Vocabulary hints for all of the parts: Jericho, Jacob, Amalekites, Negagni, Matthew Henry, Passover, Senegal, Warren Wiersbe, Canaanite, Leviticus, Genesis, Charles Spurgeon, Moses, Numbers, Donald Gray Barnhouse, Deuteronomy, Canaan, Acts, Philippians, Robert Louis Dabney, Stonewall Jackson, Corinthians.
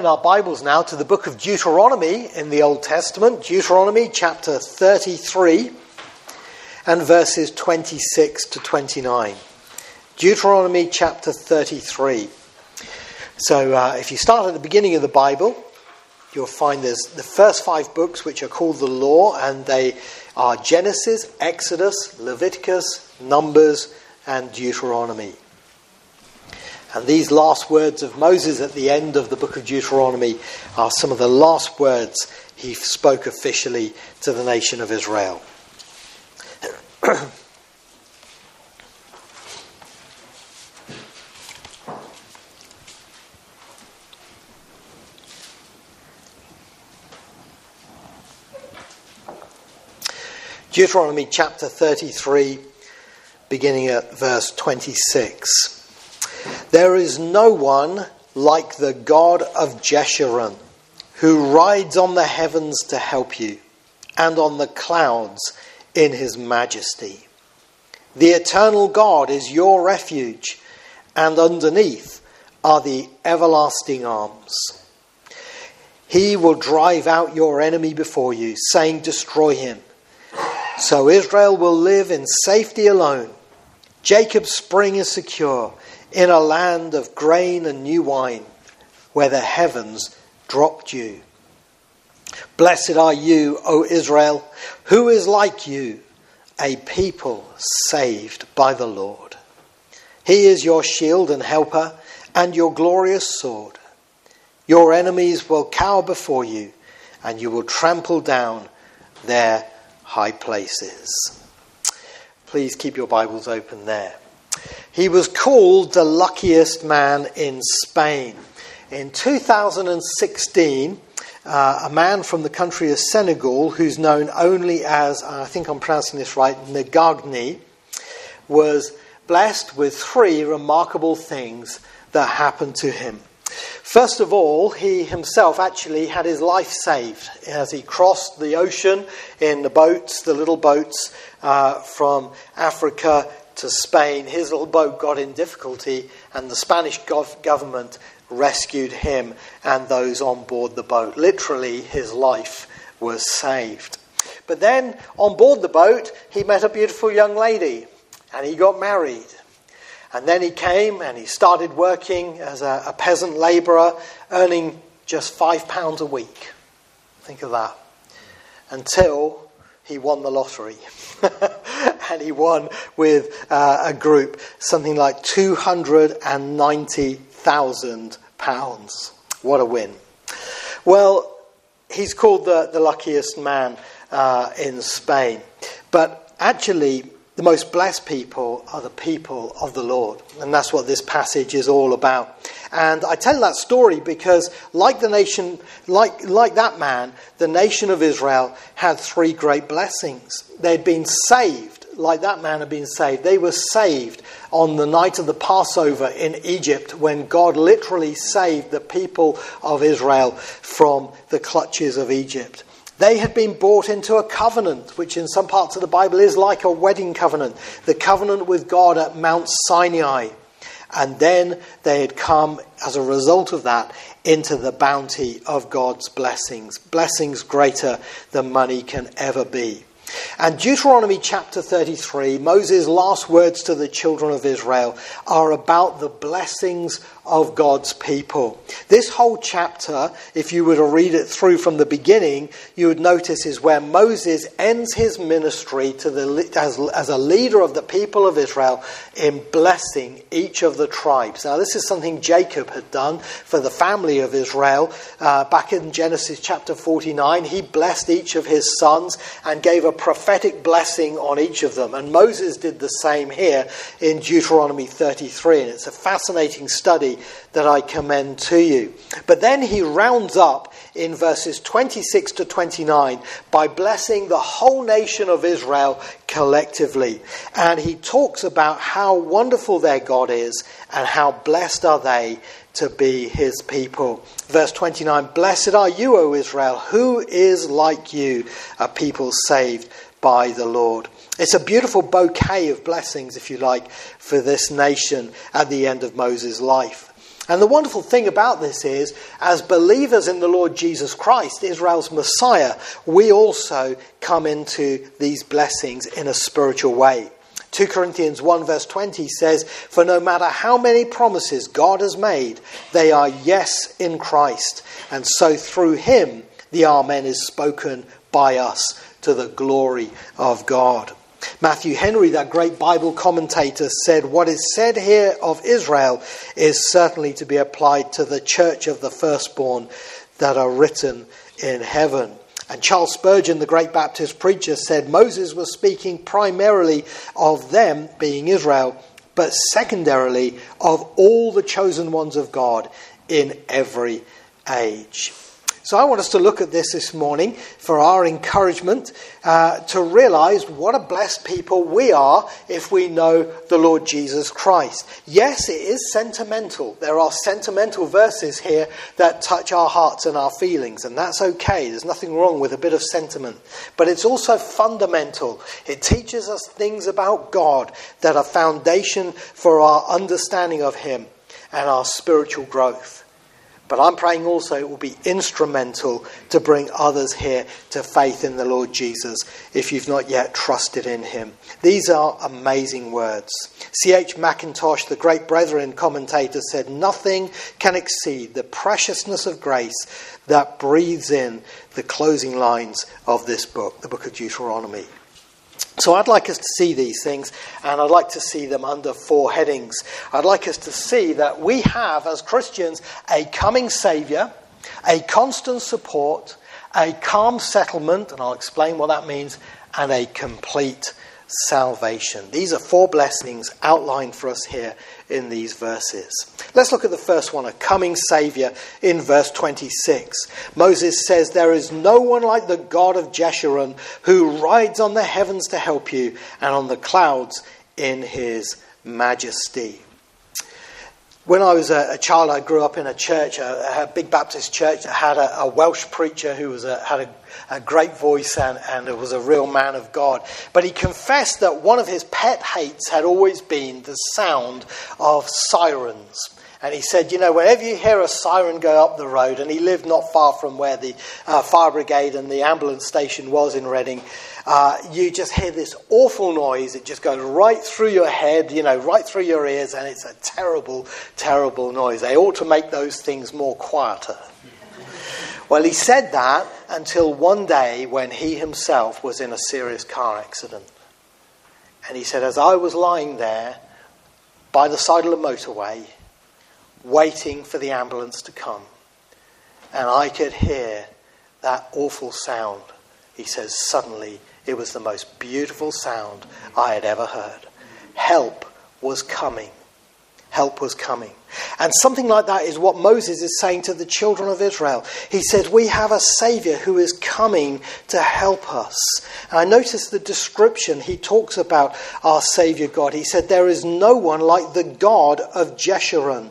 in our Bibles now to the book of Deuteronomy in the Old Testament, Deuteronomy chapter 33 and verses 26 to 29. Deuteronomy chapter 33. So if you start at the beginning of the Bible, you'll find there's the first five books which are called the Law, and they are Genesis, Exodus, Leviticus, Numbers, and Deuteronomy. And these last words of Moses at the end of the book of Deuteronomy are some of the last words he spoke officially to the nation of Israel. Deuteronomy chapter 33, beginning at verse 26. There is no one like the God of Jeshurun, who rides on the heavens to help you, and on the clouds in his majesty. The eternal God is your refuge, and underneath are the everlasting arms. He will drive out your enemy before you, saying, "Destroy him." So Israel will live in safety alone. Jacob's spring is secure, in a land of grain and new wine, where the heavens drop dew. Blessed are you, O Israel, who is like you, a people saved by the Lord. He is your shield and helper, and your glorious sword. Your enemies will cower before you, and you will trample down their high places. Please keep your Bibles open there. He was called the luckiest man in Spain. In 2016, a man from the country of Senegal, who's known only as, I think I'm pronouncing this right, Negagni, was blessed with three remarkable things that happened to him. First of all, he himself actually had his life saved as he crossed the ocean in the boats, the little boats from Africa to Spain. His little boat got in difficulty, and the Spanish government rescued him and those on board the boat. Literally, his life was saved. But then, on board the boat, he met a beautiful young lady, and he got married. And then he came and he started working as a peasant labourer, earning just £5 a week. Think of that. Until he won the lottery. And he won with a group something like £290,000. What a win. Well, he's called the luckiest man in Spain. But actually, the most blessed people are the people of the Lord. And that's what this passage is all about. And I tell that story because like that man, the nation of Israel had three great blessings. They'd been saved, like that man had been saved. They were saved on the night of the Passover in Egypt, when God literally saved the people of Israel from the clutches of Egypt. They had been brought into a covenant, which in some parts of the Bible is like a wedding covenant, the covenant with God at Mount Sinai. And then they had come, as a result of that, into the bounty of God's blessings, blessings greater than money can ever be. And Deuteronomy chapter 33, Moses' last words to the children of Israel, are about the blessings of God's people. This whole chapter, if you were to read it through from the beginning, you would notice is where Moses ends his ministry to as a leader of the people of Israel in blessing each of the tribes. Now, this is something Jacob had done for the family of Israel. Back in Genesis chapter 49, he blessed each of his sons and gave a prophetic blessing on each of them. And Moses did the same here in Deuteronomy 33. And it's a fascinating study that I commend to you. But then he rounds up in verses 26 to 29 by blessing the whole nation of Israel collectively. And he talks about how wonderful their God is and how blessed are they to be his people. Verse 29, "Blessed are you, O Israel, who is like you, a people saved by the Lord." It's a beautiful bouquet of blessings, if you like, for this nation at the end of Moses' life. And the wonderful thing about this is, as believers in the Lord Jesus Christ, Israel's Messiah, we also come into these blessings in a spiritual way. 2 Corinthians 1 verse 20 says, "For no matter how many promises God has made, they are yes in Christ. And so through him, the Amen is spoken by us to the glory of God." Matthew Henry, that great Bible commentator, said, "What is said here of Israel is certainly to be applied to the church of the firstborn that are written in heaven." And Charles Spurgeon, the great Baptist preacher, said, "Moses was speaking primarily of them being Israel, but secondarily of all the chosen ones of God in every age." So I want us to look at this morning for our encouragement to realize what a blessed people we are if we know the Lord Jesus Christ. Yes, it is sentimental. There are sentimental verses here that touch our hearts and our feelings, and that's okay. There's nothing wrong with a bit of sentiment. But it's also fundamental. It teaches us things about God that are foundation for our understanding of him and our spiritual growth. But I'm praying also it will be instrumental to bring others here to faith in the Lord Jesus if you've not yet trusted in him. These are amazing words. C. H. McIntosh, the great Brethren commentator, said, "Nothing can exceed the preciousness of grace that breathes in the closing lines of this book, the book of Deuteronomy." So I'd like us to see these things, and I'd like to see them under four headings. I'd like us to see that we have, as Christians, a coming Saviour, a constant support, a calm settlement, and I'll explain what that means, and a complete salvation. These are four blessings outlined for us here in these verses. Let's look at the first one, a coming Saviour, in verse 26. Moses says, "There is no one like the God of Jeshurun, who rides on the heavens to help you, and on the clouds in his majesty." When I was a child, I grew up in a church, a big Baptist church that had a Welsh preacher who was had a great voice and was a real man of God. But he confessed that one of his pet hates had always been the sound of sirens. And he said, whenever you hear a siren go up the road, and he lived not far from where the fire brigade and the ambulance station was in Reading, you just hear this awful noise. It just goes right through your head, right through your ears, and it's a terrible, terrible noise. They ought to make those things more quieter. Well, he said that until one day when he himself was in a serious car accident. And he said, as I was lying there by the side of the motorway, waiting for the ambulance to come, and I could hear that awful sound. He says, suddenly, it was the most beautiful sound I had ever heard. Help was coming. Help was coming. And something like that is what Moses is saying to the children of Israel. He said, we have a Saviour who is coming to help us. And I notice the description he talks about our Saviour God. He said, there is no one like the God of Jeshurun.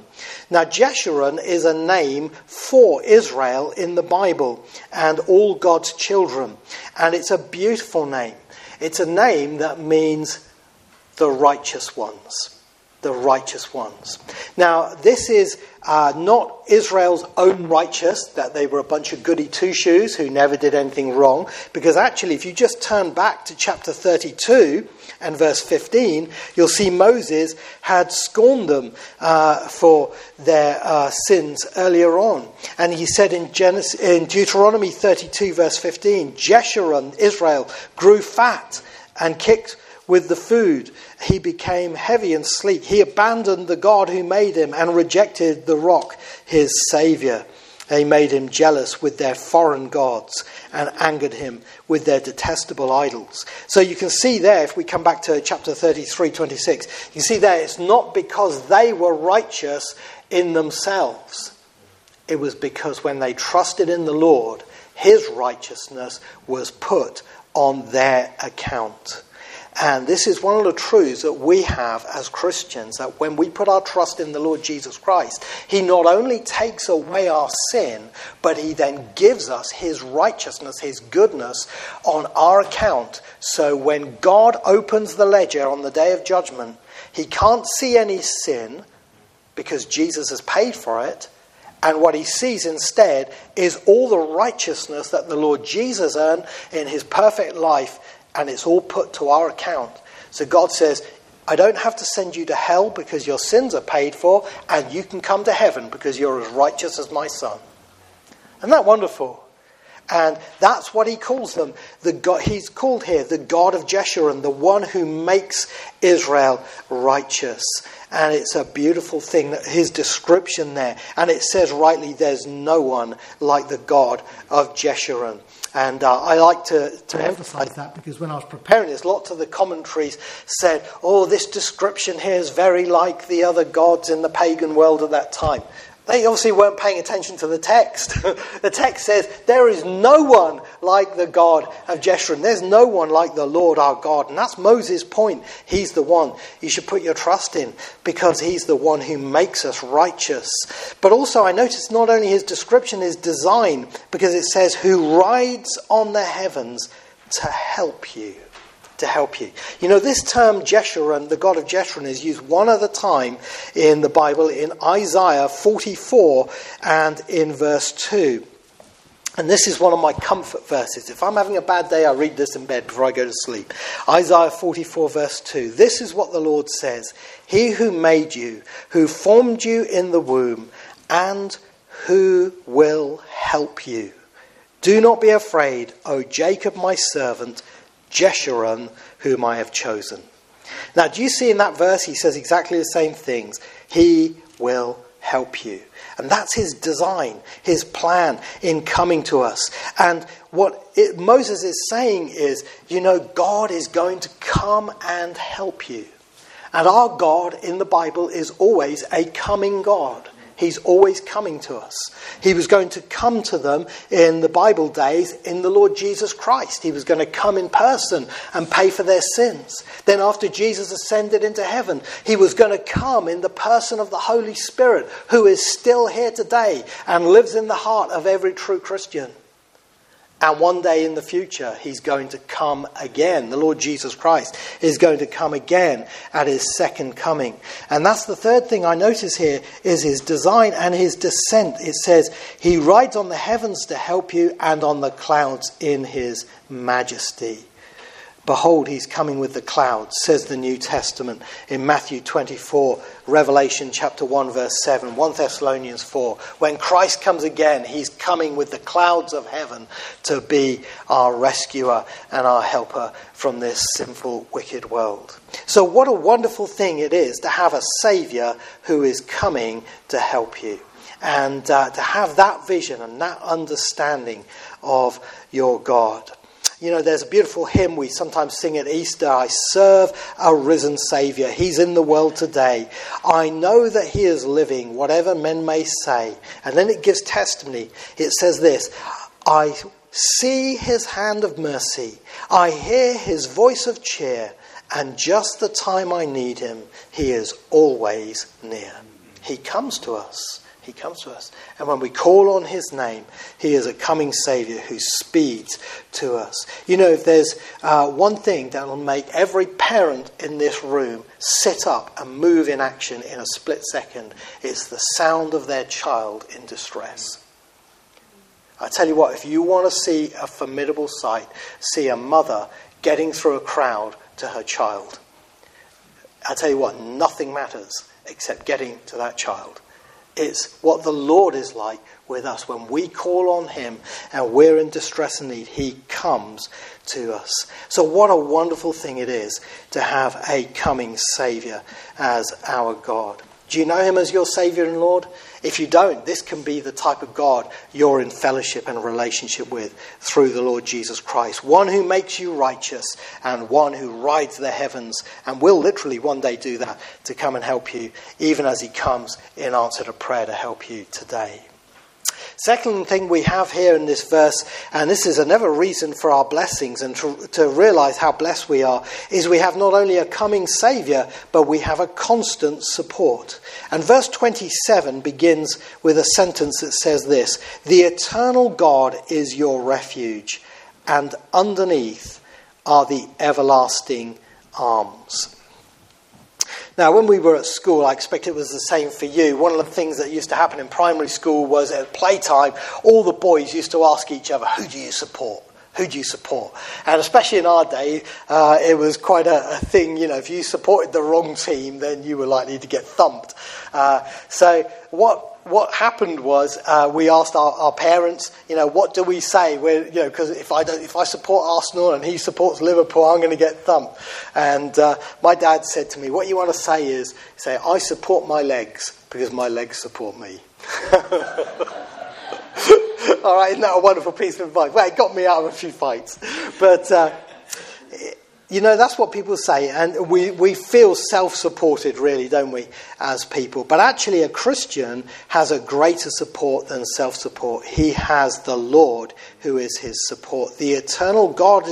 Now, Jeshurun is a name for Israel in the Bible and all God's children. And it's a beautiful name. It's a name that means the righteous ones. The righteous ones. Now, this is not Israel's own righteous, that they were a bunch of goody two-shoes who never did anything wrong, because actually, if you just turn back to chapter 32 and verse 15, you'll see Moses had scorned them for their sins earlier on. And he said in Deuteronomy 32 verse 15, Jeshurun, Israel, grew fat and kicked with the food. He became heavy and sleek. He abandoned the God who made him and rejected the rock, his Saviour. They made him jealous with their foreign gods and angered him with their detestable idols. So you can see there, if we come back to chapter 33:26, you can see there it's not because they were righteous in themselves. It was because when they trusted in the Lord, his righteousness was put on their account. And this is one of the truths that we have as Christians, that when we put our trust in the Lord Jesus Christ, he not only takes away our sin, but he then gives us his righteousness, his goodness on our account. So when God opens the ledger on the day of judgment, he can't see any sin because Jesus has paid for it. And what he sees instead is all the righteousness that the Lord Jesus earned in his perfect life, and it's all put to our account. So God says, I don't have to send you to hell because your sins are paid for, and you can come to heaven because you're as righteous as my son. Isn't that wonderful? And that's what he calls them. He's called here the God of Jeshurun, the one who makes Israel righteous. And it's a beautiful thing, that his description there. And it says rightly, there's no one like the God of Jeshurun. And I like to emphasize that, because when I was preparing this, lots of the commentaries said, oh, this description here is very like the other gods in the pagan world at that time. They obviously weren't paying attention to the text. The text says, there is no one like the God of Jeshurun. There's no one like the Lord our God. And that's Moses' point. He's the one you should put your trust in, because he's the one who makes us righteous. But also I notice not only his description, his design, because it says, who rides on the heavens to help you. To help you. You know, this term Jeshurun, the God of Jeshurun, is used one other time in the Bible, in Isaiah 44 and in verse 2. And this is one of my comfort verses. If I'm having a bad day, I read this in bed before I go to sleep. Isaiah 44 verse 2. This is what the Lord says. He who made you, who formed you in the womb, and who will help you. Do not be afraid, O Jacob my servant, Jeshurun, whom I have chosen. Now, do you see in that verse, he says exactly the same things. He will help you. And that's his design, his plan in coming to us. And what Moses is saying is, you know, God is going to come and help you. And our God in the Bible is always a coming God. He's always coming to us. He was going to come to them in the Bible days in the Lord Jesus Christ. He was going to come in person and pay for their sins. Then after Jesus ascended into heaven, he was going to come in the person of the Holy Spirit, who is still here today and lives in the heart of every true Christian. And one day in the future, he's going to come again. The Lord Jesus Christ is going to come again at his second coming. And that's the third thing I notice here, is his design and his descent. It says, he rides on the heavens to help you, and on the clouds in his majesty. Behold, he's coming with the clouds, says the New Testament in Matthew 24, Revelation chapter 1, verse 7, 1 Thessalonians 4. When Christ comes again, he's coming with the clouds of heaven to be our rescuer and our helper from this sinful, wicked world. So what a wonderful thing it is to have a Savior who is coming to help you, and to have that vision and that understanding of your God. You know, there's a beautiful hymn we sometimes sing at Easter. I serve a risen Saviour. He's in the world today. I know that he is living, whatever men may say. And then it gives testimony. It says this, I see his hand of mercy. I hear his voice of cheer. And just the time I need him, he is always near. He comes to us. He comes to us. And when we call on his name, he is a coming Saviour who speeds to us. You know, if there's one thing that will make every parent in this room sit up and move in action in a split second, it's the sound of their child in distress. I tell you what, if you want to see a formidable sight, see a mother getting through a crowd to her child. I tell you what, nothing matters except getting to that child. It's what the Lord is like with us. When we call on him and we're in distress and need, he comes to us. So what a wonderful thing it is to have a coming Saviour as our God. Do you know him as your Saviour and Lord? If you don't, this can be the type of God you're in fellowship and relationship with through the Lord Jesus Christ. One who makes you righteous, and one who rides the heavens and will literally one day do that to come and help you, even as he comes in answer to prayer to help you today. Second thing we have here in this verse, and this is another reason for our blessings and to realize how blessed we are, is we have not only a coming Saviour, but we have a constant support. And verse 27 begins with a sentence that says this, the eternal God is your refuge, and underneath are the everlasting arms. Now, when we were at school, I expect it was the same for you. One of the things that used to happen in primary school was at playtime, all the boys used to ask each other, who do you support? Who do you support? And especially in our day, it was quite a thing, you know, if you supported the wrong team, then you were likely to get thumped. So what happened was we asked our parents, you know, what do we say? We're, you know, because if I support Arsenal and he supports Liverpool, I'm going to get thumped. And my dad said to me, what you want to say is, say, I support my legs because my legs support me. All right, isn't that a wonderful piece of advice? Well, it got me out of a few fights. But, you know, that's what people say. And we feel self-supported, really, don't we, as people? But actually, a Christian has a greater support than self-support. He has the Lord, who is his support. The eternal God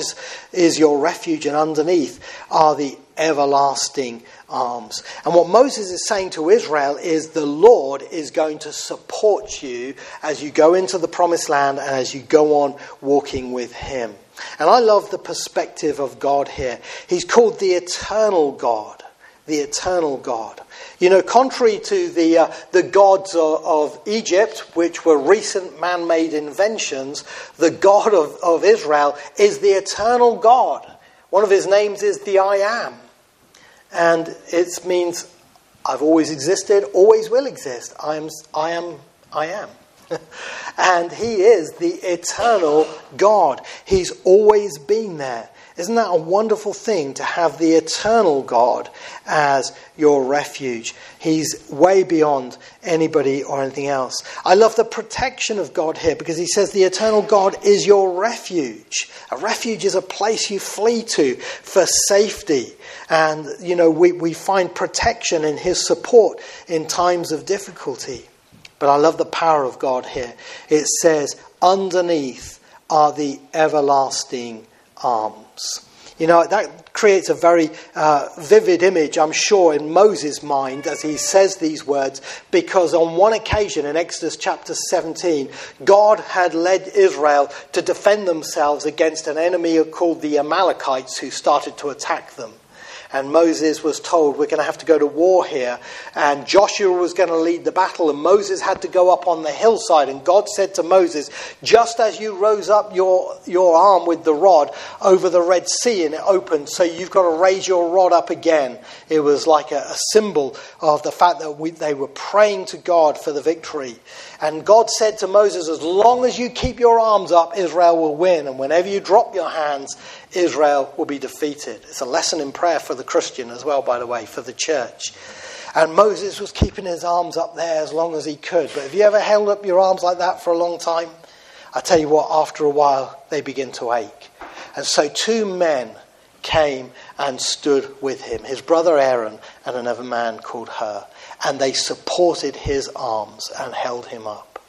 is your refuge, and underneath are the everlasting arms. And what Moses is saying to Israel is the Lord is going to support you as you go into the promised land and as you go on walking with him. And I love the perspective of God here. He's called the eternal God. The eternal God. You know, contrary to the gods of Egypt, which were recent man-made inventions, the God of Israel is the eternal God. One of his names is the I Am. And it means I've always existed, always will exist. I am. And he is the eternal God. He's always been there. Isn't that a wonderful thing to have the eternal God as your refuge? He's way beyond anybody or anything else. I love the protection of God here because he says the eternal God is your refuge. A refuge is a place you flee to for safety. And, you know, we find protection in his support in times of difficulty. But I love the power of God here. It says, underneath are the everlasting arms. You know, that creates a very vivid image, I'm sure, in Moses' mind as he says these words, because on one occasion in Exodus chapter 17, God had led Israel to defend themselves against an enemy called the Amalekites who started to attack them. And Moses was told, we're going to have to go to war here. And Joshua was going to lead the battle. And Moses had to go up on the hillside. And God said to Moses, just as you rose up your arm with the rod over the Red Sea and it opened, so you've got to raise your rod up again. It was like a symbol of the fact that they were praying to God for the victory. And God said to Moses, as long as you keep your arms up, Israel will win. And whenever you drop your hands, Israel will be defeated. It's a lesson in prayer for the Christian as well, by the way, for the church. And Moses was keeping his arms up there as long as he could. But have you ever held up your arms like that for a long time? I tell you what, after a while, they begin to ache. And so two men came and stood with him, his brother Aaron and another man called Hur. And they supported his arms and held him up.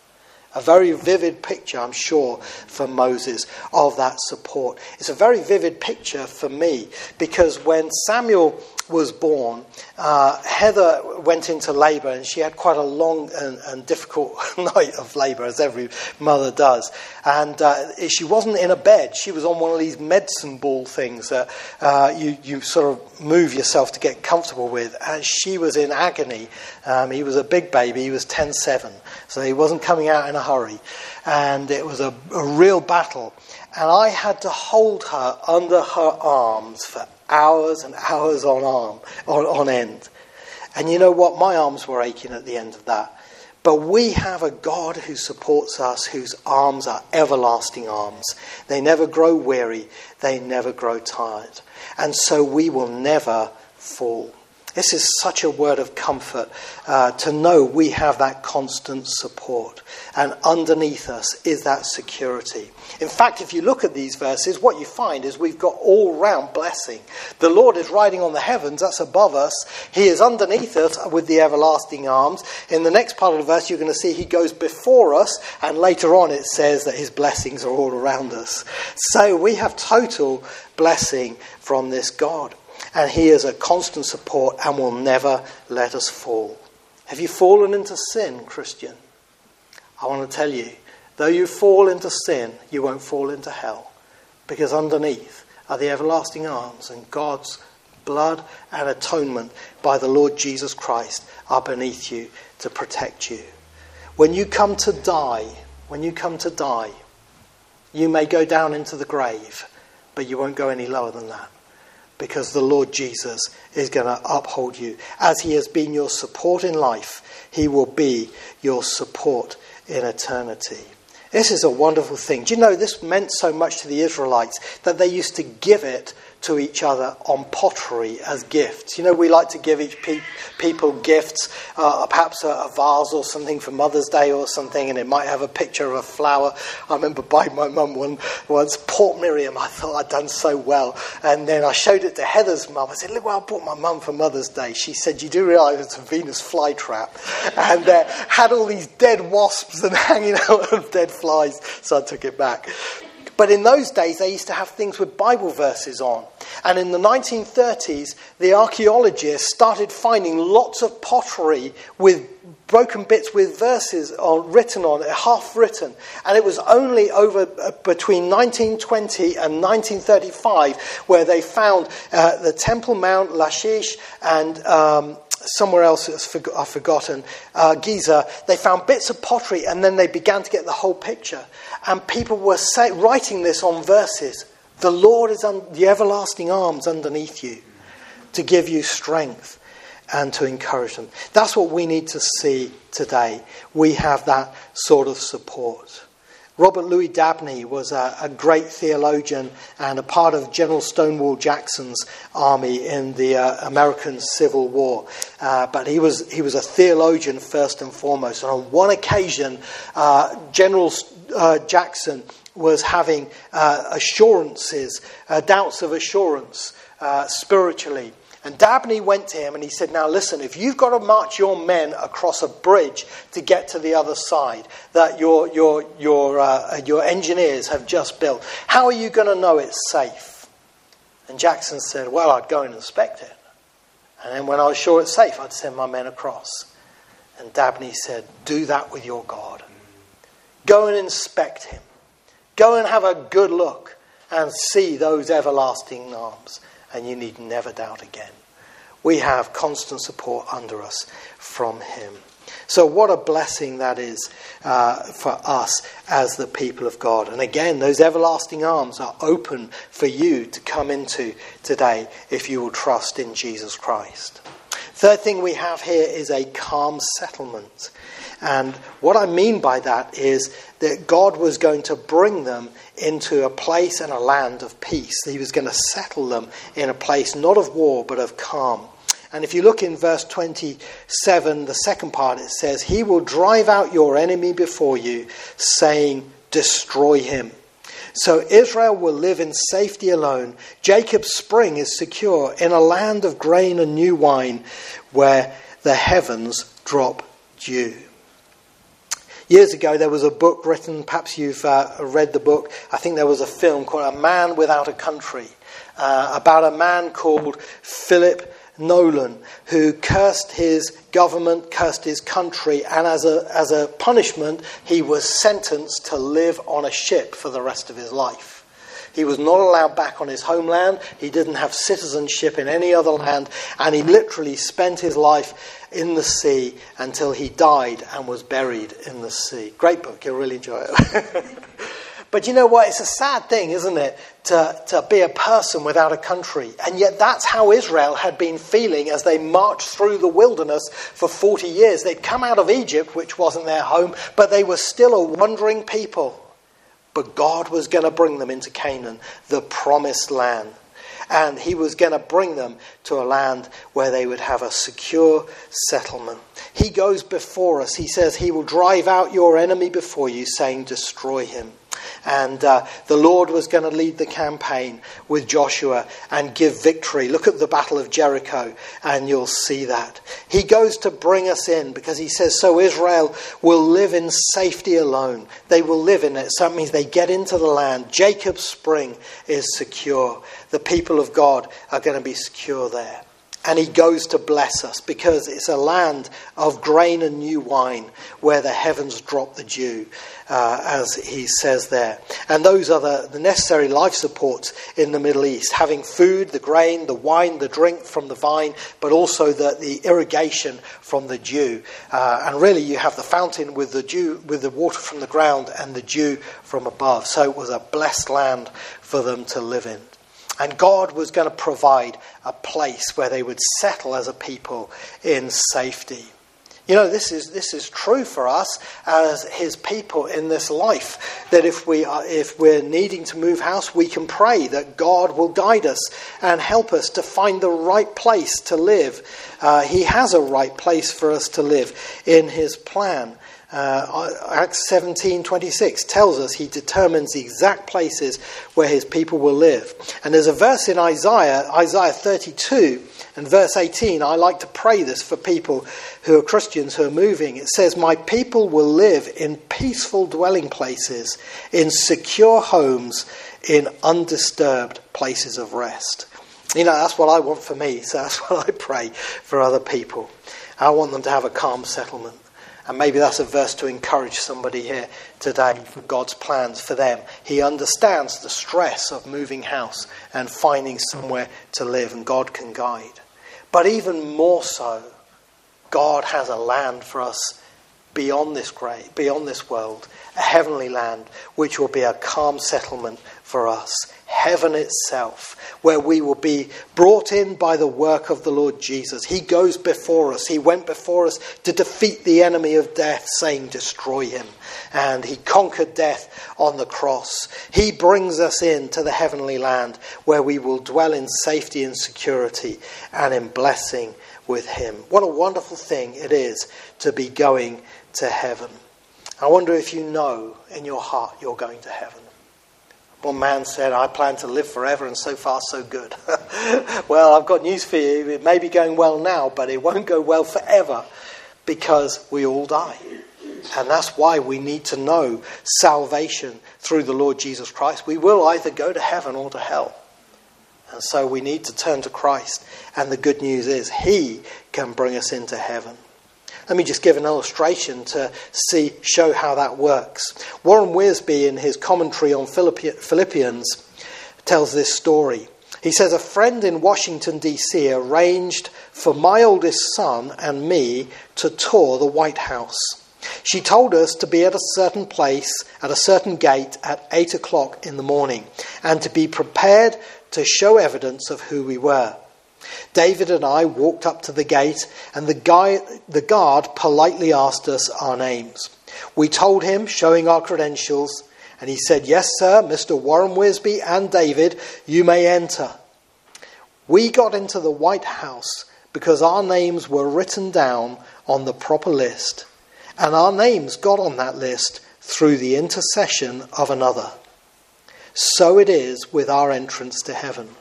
A very vivid picture, I'm sure, for Moses of that support. It's a very vivid picture for me because when Samuel was born, Heather went into labour and she had quite a long and difficult night of labour, as every mother does. And she wasn't in a bed. She was on one of these medicine ball things that you sort of move yourself to get comfortable with. And she was in agony. He was a big baby. He was 10-7. So he wasn't coming out in a hurry. And it was a real battle. And I had to hold her under her arms for hours and hours on end. And you know what? My arms were aching at the end of that. But we have a God who supports us, whose arms are everlasting arms. They never grow weary. They never grow tired. And so we will never fall. This is such a word of comfort to know we have that constant support. And underneath us is that security. In fact, if you look at these verses, what you find is we've got all-round blessing. The Lord is riding on the heavens, that's above us. He is underneath us with the everlasting arms. In the next part of the verse, you're going to see he goes before us, and later on it says that his blessings are all around us. So we have total blessing from this God. And he is a constant support and will never let us fall. Have you fallen into sin, Christian? I want to tell you, though you fall into sin, you won't fall into hell. Because underneath are the everlasting arms and God's blood and atonement by the Lord Jesus Christ are beneath you to protect you. When you come to die, you may go down into the grave, but you won't go any lower than that, because the Lord Jesus is going to uphold you. As he has been your support in life, he will be your support in eternity. This is a wonderful thing. Do you know this meant so much to the Israelites that they used to give it to each other on pottery as gifts. You know, we like to give each people gifts, perhaps a vase or something for Mother's Day or something, and it might have a picture of a flower. I remember buying my mum once Portmeirion. I thought I'd done so well, and then I showed it to Heather's mum. I said, "Look what I bought my mum for Mother's Day." She said, "You do realise it's a Venus flytrap," and had all these dead wasps and hanging out of dead flies. So I took it back. But in those days, they used to have things with Bible verses on. And in the 1930s, the archaeologists started finding lots of pottery with broken bits with verses written on it, half written. And it was only over between 1920 and 1935 where they found the Temple Mount, Lachish, and somewhere else I've forgotten, Giza. They found bits of pottery, and then they began to get the whole picture. And people were writing this on verses. The Lord is the everlasting arms underneath you to give you strength and to encourage them. That's what we need to see today. We have that sort of support. Robert Louis Dabney was a great theologian and a part of General Stonewall Jackson's army in the American Civil War. But he was a theologian first and foremost. And on one occasion, General Jackson was having doubts of assurance spiritually. And Dabney went to him and he said, "Now listen, if you've got to march your men across a bridge to get to the other side that your engineers have just built, how are you going to know it's safe?" And Jackson said, "Well, I'd go and inspect it. And then when I was sure it's safe, I'd send my men across." And Dabney said, "Do that with your God. Go and inspect him. Go and have a good look and see those everlasting arms. And you need never doubt again." We have constant support under us from him. So what a blessing that is for us as the people of God. And again, those everlasting arms are open for you to come into today if you will trust in Jesus Christ. Third thing we have here is a calm settlement. And what I mean by that is that God was going to bring them into a place and a land of peace. He was going to settle them in a place not of war but of calm. And if you look in verse 27, the second part, it says, "He will drive out your enemy before you, saying, 'Destroy him.' So Israel will live in safety alone. Jacob's spring is secure in a land of grain and new wine where the heavens drop dew." Years ago, there was a book written, perhaps you've read the book. I think there was a film called A Man Without a Country, about a man called Philip Nolan, who cursed his government, cursed his country, and as a punishment, he was sentenced to live on a ship for the rest of his life. He was not allowed back on his homeland. He didn't have citizenship in any other land. And he literally spent his life in the sea until he died and was buried in the sea. Great book. You'll really enjoy it. But you know what? It's a sad thing, isn't it, to be a person without a country. And yet that's how Israel had been feeling as they marched through the wilderness for 40 years. They'd come out of Egypt, which wasn't their home, but they were still a wandering people. But God was going to bring them into Canaan, the promised land. And he was going to bring them to a land where they would have a secure settlement. He goes before us. He says, "He will drive out your enemy before you, saying, 'Destroy him.'" And the Lord was going to lead the campaign with Joshua and give victory. Look at the Battle of Jericho and you'll see that. He goes to bring us in because he says, so Israel will live in safety alone. They will live in it. So that means they get into the land. Jacob's spring is secure. The people of God are going to be secure there. And he goes to bless us because it's a land of grain and new wine where the heavens drop the dew, as he says there. And those are the necessary life supports in the Middle East, having food, the grain, the wine, the drink from the vine, but also the irrigation from the dew. And really you have the fountain with the dew, with the water from the ground and the dew from above. So it was a blessed land for them to live in. And God was going to provide a place where they would settle as a people in safety. You know, this is true for us as his people in this life, that if we're needing to move house, we can pray that God will guide us and help us to find the right place to live. He has a right place for us to live in his plan. Acts 17:26 tells us he determines the exact places where his people will live. And there's a verse in Isaiah 32 and verse 18. I like to pray this for people who are Christians who are moving. It says, "My people will live in peaceful dwelling places, in secure homes, in undisturbed places of rest." You know, that's what I want for me, so that's what I pray for other people. I want them to have a calm settlement. And maybe that's a verse to encourage somebody here today for God's plans for them. He understands the stress of moving house and finding somewhere to live, and God can guide. But even more so, God has a land for us beyond this world, a heavenly land which will be a calm settlement for us. Heaven itself, where we will be brought in by the work of the Lord Jesus. He goes before us. He went before us to defeat the enemy of death, saying, "Destroy him." And he conquered death on the cross. He brings us into the heavenly land where we will dwell in safety and security and in blessing with him. What a wonderful thing it is to be going to heaven. I wonder if you know in your heart you're going to heaven. One man said, "I plan to live forever, and so far so good." Well, I've got news for you. It may be going well now, but it won't go well forever, because we all die. And that's why we need to know salvation through the Lord Jesus Christ. We will either go to heaven or to hell. And so we need to turn to Christ. And the good news is he can bring us into heaven. Let me just give an illustration to show how that works. Warren Wiersbe, in his commentary on Philippians, tells this story. He says, "A friend in Washington, D.C. arranged for my oldest son and me to tour the White House. She told us to be at a certain place, at a certain gate, at 8 o'clock in the morning, and to be prepared to show evidence of who we were. David and I walked up to the gate, and the guard politely asked us our names. We told him, showing our credentials, and he said, 'Yes, sir, Mr. Warren Wiersbe and David, you may enter.' We got into the White House because our names were written down on the proper list, and our names got on that list through the intercession of another. So it is with our entrance to heaven.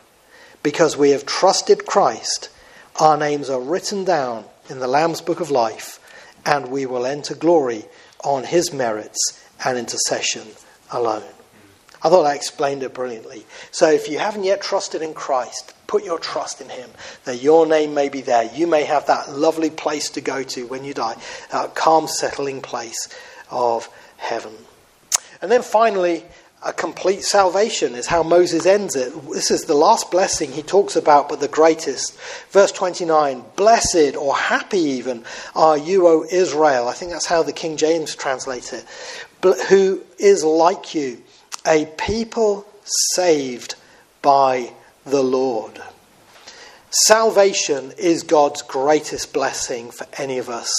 Because we have trusted Christ, our names are written down in the Lamb's Book of Life, and we will enter glory on his merits and intercession alone." I thought I explained it brilliantly. So if you haven't yet trusted in Christ, put your trust in him, that your name may be there. You may have that lovely place to go to when you die, that calm, settling place of heaven. And then finally, a complete salvation is how Moses ends it. This is the last blessing he talks about, but the greatest. Verse 29, "Blessed," or happy even, "are you, O Israel." I think that's how the King James translates it. "Who is like you, a people saved by the Lord." Salvation is God's greatest blessing for any of us.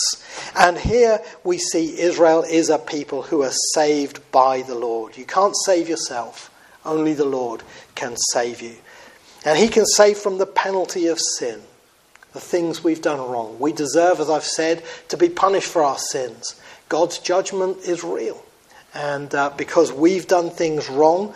And here we see Israel is a people who are saved by the Lord. You can't save yourself. Only the Lord can save you. And he can save from the penalty of sin, the things we've done wrong. We deserve, as I've said, to be punished for our sins. God's judgment is real. And because we've done things wrong,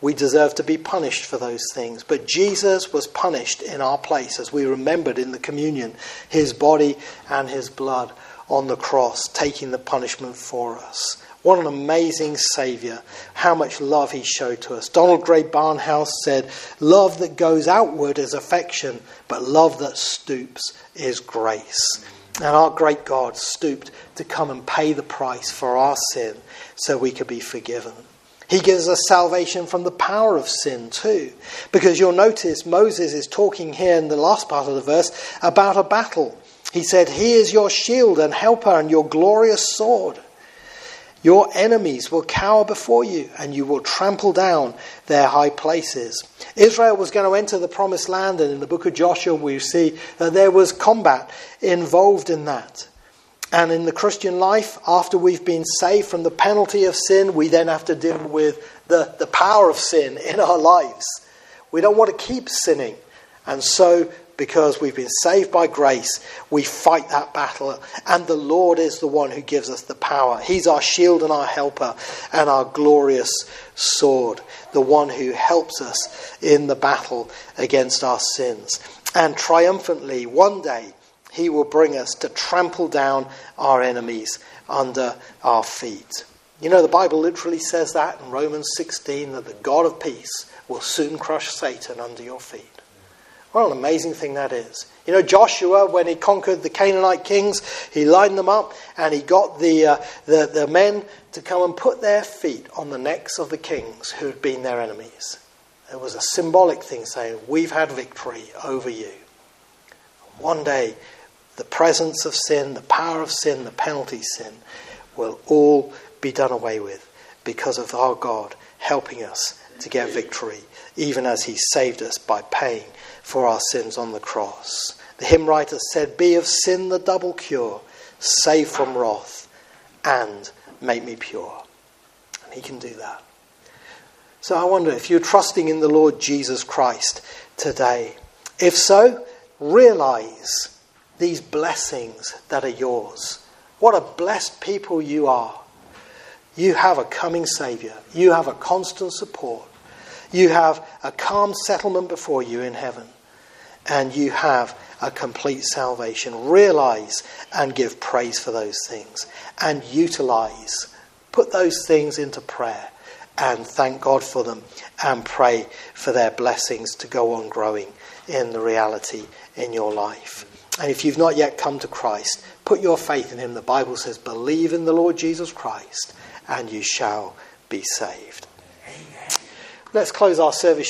we deserve to be punished for those things. But Jesus was punished in our place, as we remembered in the communion, his body and his blood on the cross, taking the punishment for us. What an amazing Saviour. How much love he showed to us. Donald Gray Barnhouse said, "Love that goes outward is affection, but love that stoops is grace." And our great God stooped to come and pay the price for our sin so we could be forgiven. He gives us salvation from the power of sin too. Because you'll notice Moses is talking here in the last part of the verse about a battle. He said, "He is your shield and helper and your glorious sword. Your enemies will cower before you, and you will trample down their high places." Israel was going to enter the promised land, and in the book of Joshua we see that there was combat involved in that. And in the Christian life, after we've been saved from the penalty of sin, we then have to deal with the power of sin in our lives. We don't want to keep sinning. And so, because we've been saved by grace, we fight that battle. And the Lord is the one who gives us the power. He's our shield and our helper and our glorious sword. The one who helps us in the battle against our sins. And triumphantly, one day, he will bring us to trample down our enemies under our feet. You know, the Bible literally says that in Romans 16, that the God of peace will soon crush Satan under your feet. What an amazing thing that is. You know, Joshua, when he conquered the Canaanite kings, he lined them up and he got the men to come and put their feet on the necks of the kings who had been their enemies. It was a symbolic thing saying, "We've had victory over you." One day, the presence of sin, the power of sin, the penalty of sin will all be done away with because of our God helping us to get victory, even as he saved us by paying for our sins on the cross. The hymn writer said, "Be of sin the double cure, save from wrath, and make me pure." And he can do that. So I wonder if you're trusting in the Lord Jesus Christ today. If so, realize these blessings that are yours. What a blessed people you are. You have a coming Saviour. You have a constant support. You have a calm settlement before you in heaven. And you have a complete salvation. Realize and give praise for those things. And utilize. Put those things into prayer. And thank God for them. And pray for their blessings to go on growing in the reality in your life. And if you've not yet come to Christ, put your faith in him. The Bible says, "Believe in the Lord Jesus Christ, and you shall be saved." Let's close our service.